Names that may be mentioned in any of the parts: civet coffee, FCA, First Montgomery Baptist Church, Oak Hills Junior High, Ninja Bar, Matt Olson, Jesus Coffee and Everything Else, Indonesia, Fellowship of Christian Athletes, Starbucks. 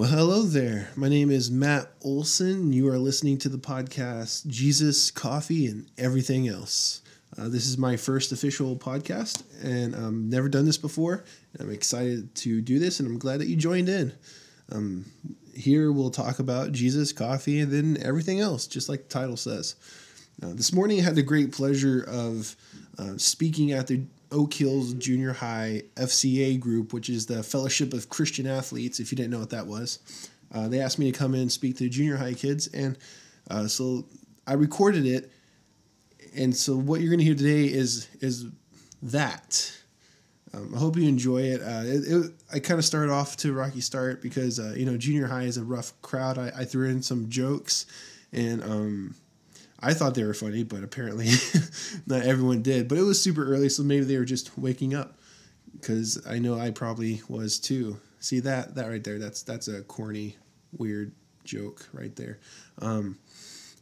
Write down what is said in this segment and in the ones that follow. Well, hello there. My name is Matt Olson. You are listening to the podcast Jesus, Coffee, and Everything Else. This is my first official podcast, and I've never done this before. I'm excited to do this, and I'm glad that you joined in. Here we'll talk about Jesus, coffee, and then everything else, just like the title says. This morning I had the great pleasure of speaking at the Oak Hills Junior High FCA group, which is the Fellowship of Christian Athletes, if you didn't know what that was. They asked me to come in and speak to the junior high kids, and so I recorded it. And so what you're going to hear today is that. I hope you enjoy it. I kind of started off to a rocky start because, junior high is a rough crowd. I threw in some jokes, and I thought they were funny, but apparently not everyone did. But it was super early, so maybe they were just waking up, because I know I probably was too. See that right there? That's a corny, weird joke right there.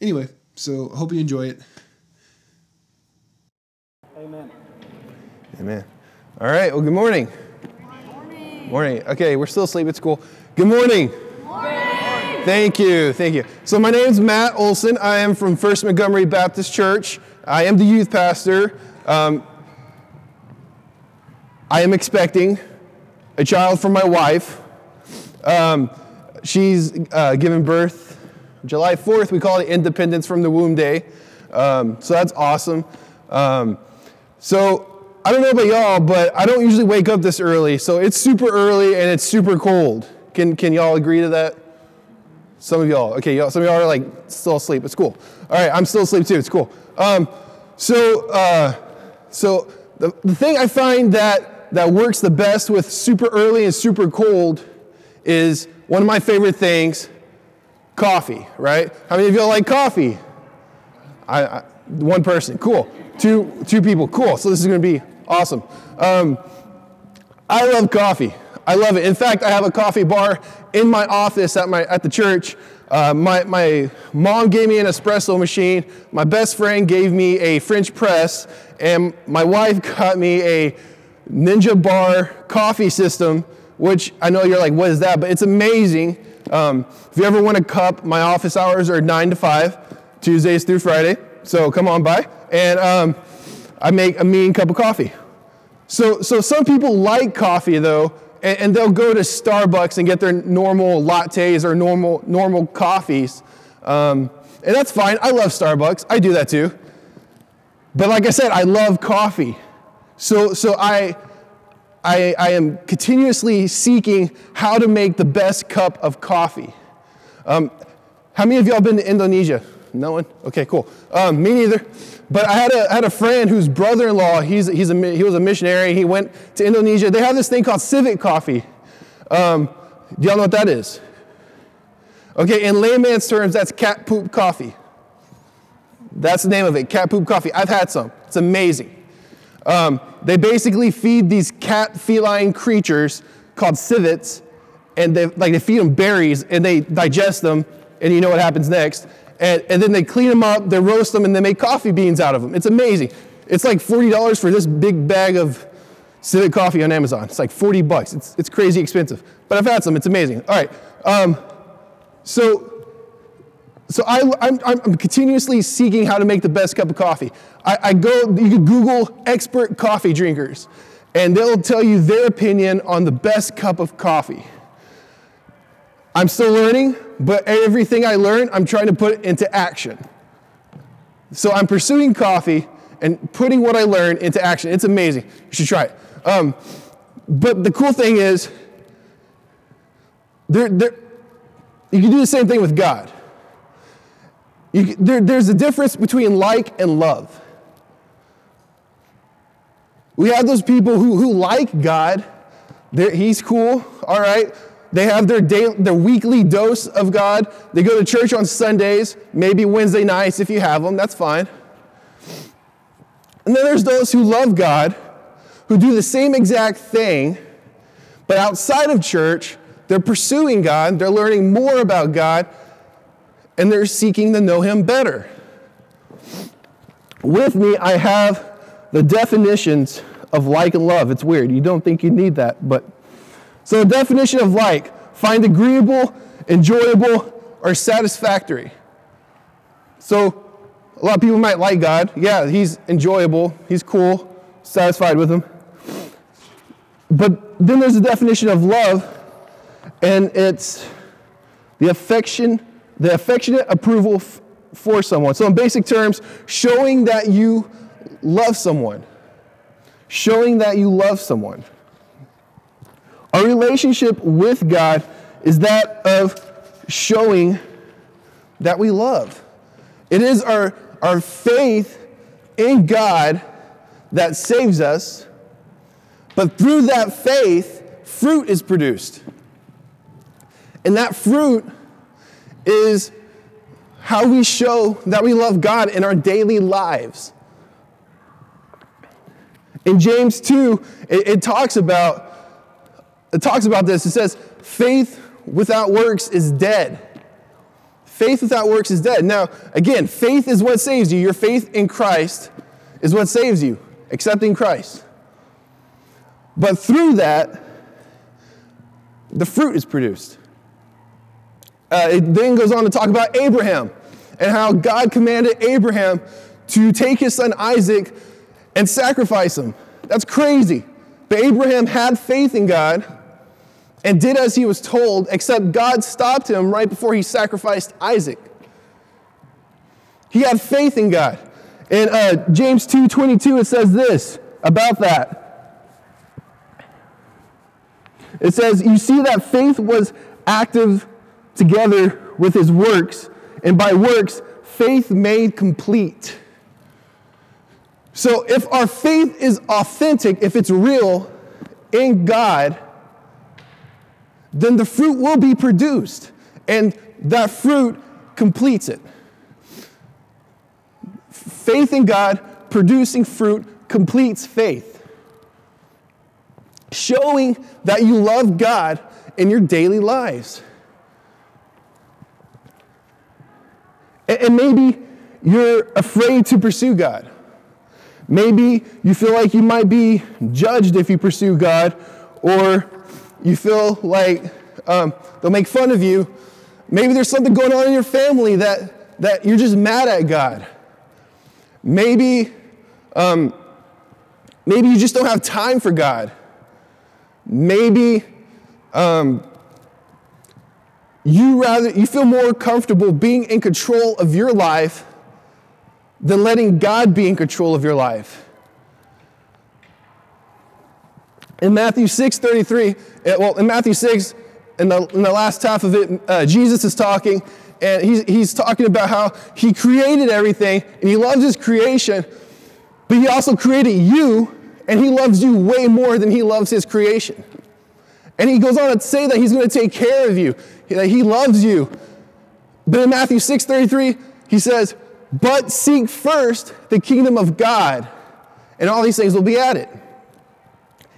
Anyway, so I hope you enjoy it. Amen. All right. Well, good morning. Morning. Okay, we're still asleep at school. Good morning. Thank you. So my name's Matt Olson. I am from First Montgomery Baptist Church. I am the youth pastor. I am expecting a child from my wife. She's given birth July 4th. We call it Independence from the Womb Day. So that's awesome. So I don't know about y'all, but I don't usually wake up this early. So it's super early and it's super cold. Can y'all agree to that? Some of y'all, okay, some of y'all are like still asleep. It's cool. All right, I'm still asleep too. It's cool. So the thing I find that works the best with super early and super cold is one of my favorite things, coffee, right? How many of y'all like coffee? I one person, cool. Two people, cool. So this is going to be awesome. I love coffee. I love it. In fact, I have a coffee bar in my office at the church. My mom gave me an espresso machine. My best friend gave me a French press, and my wife got me a Ninja Bar coffee system, which I know you're like, what is that? But it's amazing. If you ever want a cup, my office hours are 9 to 5, Tuesdays through Friday. So come on by, and I make a mean cup of coffee. So some people like coffee though. And they'll go to Starbucks and get their normal lattes or normal coffees. And that's fine. I love Starbucks. I do that too. But like I said, I love coffee. So I am continuously seeking how to make the best cup of coffee. How many of y'all been to Indonesia? No one? Okay, cool. Me neither. But I had a friend whose brother-in-law, he was a missionary. He went to Indonesia. They have this thing called civet coffee. Do y'all know what that is? Okay, in layman's terms, that's cat poop coffee. That's the name of it, cat poop coffee. I've had some. It's amazing. They basically feed these cat feline creatures called civets, and they feed them berries, and they digest them, and you know what happens next. And then they clean them up, they roast them, and they make coffee beans out of them. It's amazing. It's like $40 for this big bag of civet coffee on Amazon. It's like $40. It's crazy expensive. But I've had some. It's amazing. All right. I'm continuously seeking how to make the best cup of coffee. You can Google expert coffee drinkers, and they'll tell you their opinion on the best cup of coffee. I'm still learning, but everything I learn, I'm trying to put into action. So I'm pursuing coffee and putting what I learn into action. It's amazing. You should try it. But the cool thing is, you can do the same thing with God. There's a difference between like and love. We have those people who like God. He's cool. All right. They have their weekly dose of God. They go to church on Sundays, maybe Wednesday nights if you have them. That's fine. And then there's those who love God, who do the same exact thing, but outside of church, they're pursuing God, they're learning more about God, and they're seeking to know Him better. With me, I have the definitions of like and love. It's weird. You don't think you need that, but... So the definition of like, find agreeable, enjoyable, or satisfactory. So a lot of people might like God. Yeah, he's enjoyable. He's cool. Satisfied with him. But then there's the definition of love, and it's the affectionate approval for someone. So in basic terms, showing that you love someone. Showing that you love someone. Our relationship with God is that of showing that we love. It is our faith in God that saves us, but through that faith, fruit is produced. And that fruit is how we show that we love God in our daily lives. In James 2, it talks about this. It says, faith without works is dead. Faith without works is dead. Now, again, faith is what saves you. Your faith in Christ is what saves you, accepting Christ. But through that, the fruit is produced. It then goes on to talk about Abraham and how God commanded Abraham to take his son Isaac and sacrifice him. That's crazy. But Abraham had faith in God and did as he was told, except God stopped him right before he sacrificed Isaac. He had faith in God. In James 2:22, it says this about that. It says, you see that faith was active together with his works, and by works, faith made complete. So if our faith is authentic, if it's real in God, then the fruit will be produced, and that fruit completes it. Faith in God, producing fruit, completes faith. Showing that you love God in your daily lives. And maybe you're afraid to pursue God. Maybe you feel like you might be judged if you pursue God, or you feel like they'll make fun of you. Maybe there's something going on in your family that you're just mad at God. Maybe you just don't have time for God. Maybe you feel more comfortable being in control of your life than letting God be in control of your life. In Matthew 6:33, well, in Matthew 6, in the last half of it, Jesus is talking, and he's talking about how he created everything, and he loves his creation, but he also created you. And he loves you way more than he loves his creation. And he goes on to say that he's going to take care of you, that he loves you. But in Matthew 6:33, he says, but seek first the kingdom of God, and all these things will be added.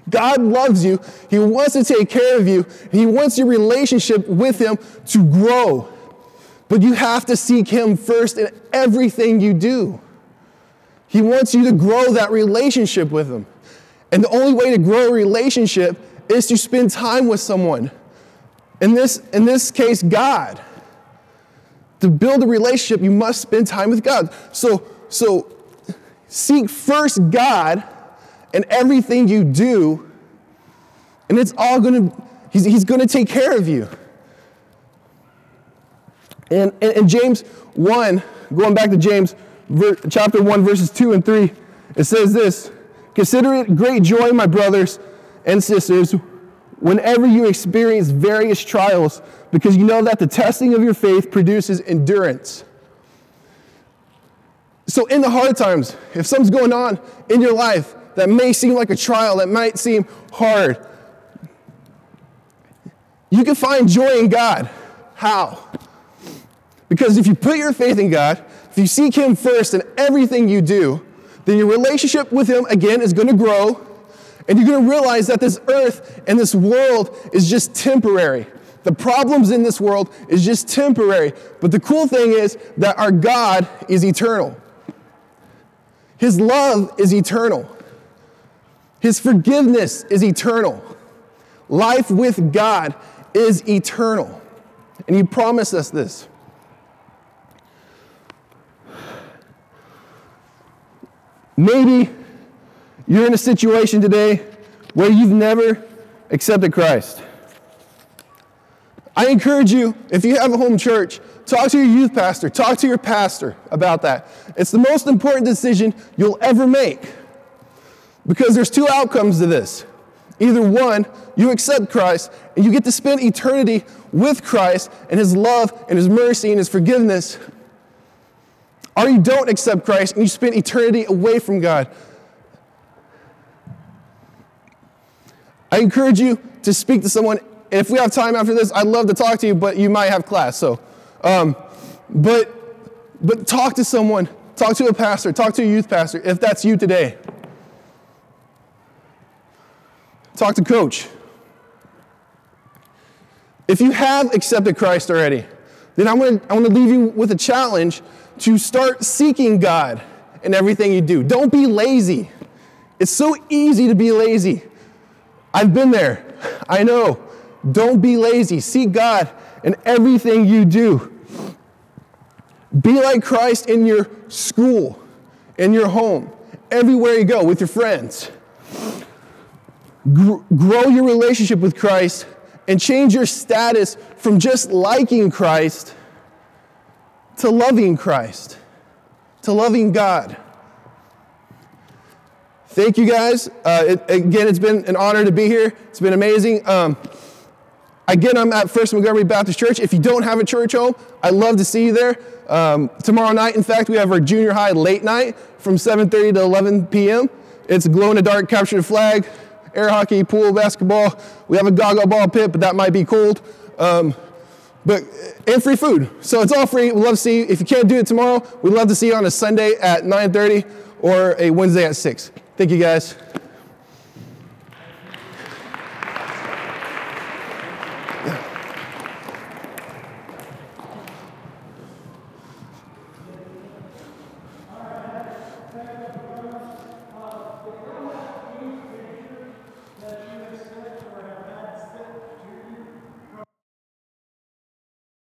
God loves you. He wants to take care of you. He wants your relationship with him to grow. But you have to seek him first in everything you do. He wants you to grow that relationship with him. And the only way to grow a relationship is to spend time with someone. In this case, God. To build a relationship, you must spend time with God. So seek first God in everything you do, and it's all going to, he's going to take care of you. And James 1, going back to James chapter 1, verses 2 and 3, it says this, consider it great joy, my brothers and sisters, whenever you experience various trials, because you know that the testing of your faith produces endurance. So in the hard times, if something's going on in your life that may seem like a trial, that might seem hard, you can find joy in God. How? Because if you put your faith in God, if you seek him first in everything you do, then your relationship with him, again, is going to grow, and you're going to realize that this earth and this world is just temporary. The problems in this world is just temporary. But the cool thing is that our God is eternal. His love is eternal. His forgiveness is eternal. Life with God is eternal. And he promised us this. Maybe you're in a situation today where you've never accepted Christ. I encourage you, if you have a home church, talk to your youth pastor, talk to your pastor about that. It's the most important decision you'll ever make, because there's two outcomes to this. Either one, you accept Christ and you get to spend eternity with Christ and his love and his mercy and his forgiveness, or you don't accept Christ and you spend eternity away from God. I encourage you to speak to someone. And if we have time after this, I'd love to talk to you, but you might have class. So, but talk to someone. Talk to a pastor. Talk to a youth pastor, if that's you today. Talk to Coach. If you have accepted Christ already, then I want to leave you with a challenge to start seeking God in everything you do. Don't be lazy. It's so easy to be lazy. I've been there. I know. Don't be lazy. Seek God in everything you do. Be like Christ in your school, in your home, everywhere you go, with your friends. Grow your relationship with Christ and change your status from just liking Christ to loving Christ, to loving God. Thank you guys. Again, it's been an honor to be here. It's been amazing. Again, I'm at First Montgomery Baptist Church. If you don't have a church home, I'd love to see you there. Tomorrow night, in fact, we have our junior high late night from 7:30 to 11 p.m. It's glow-in-the-dark, capture the flag, air hockey, pool, basketball. We have a goggle ball pit, but that might be cold. And free food. So it's all free. We'd love to see you. If you can't do it tomorrow, we'd love to see you on a Sunday at 9:30 or a Wednesday at 6. Thank you, guys.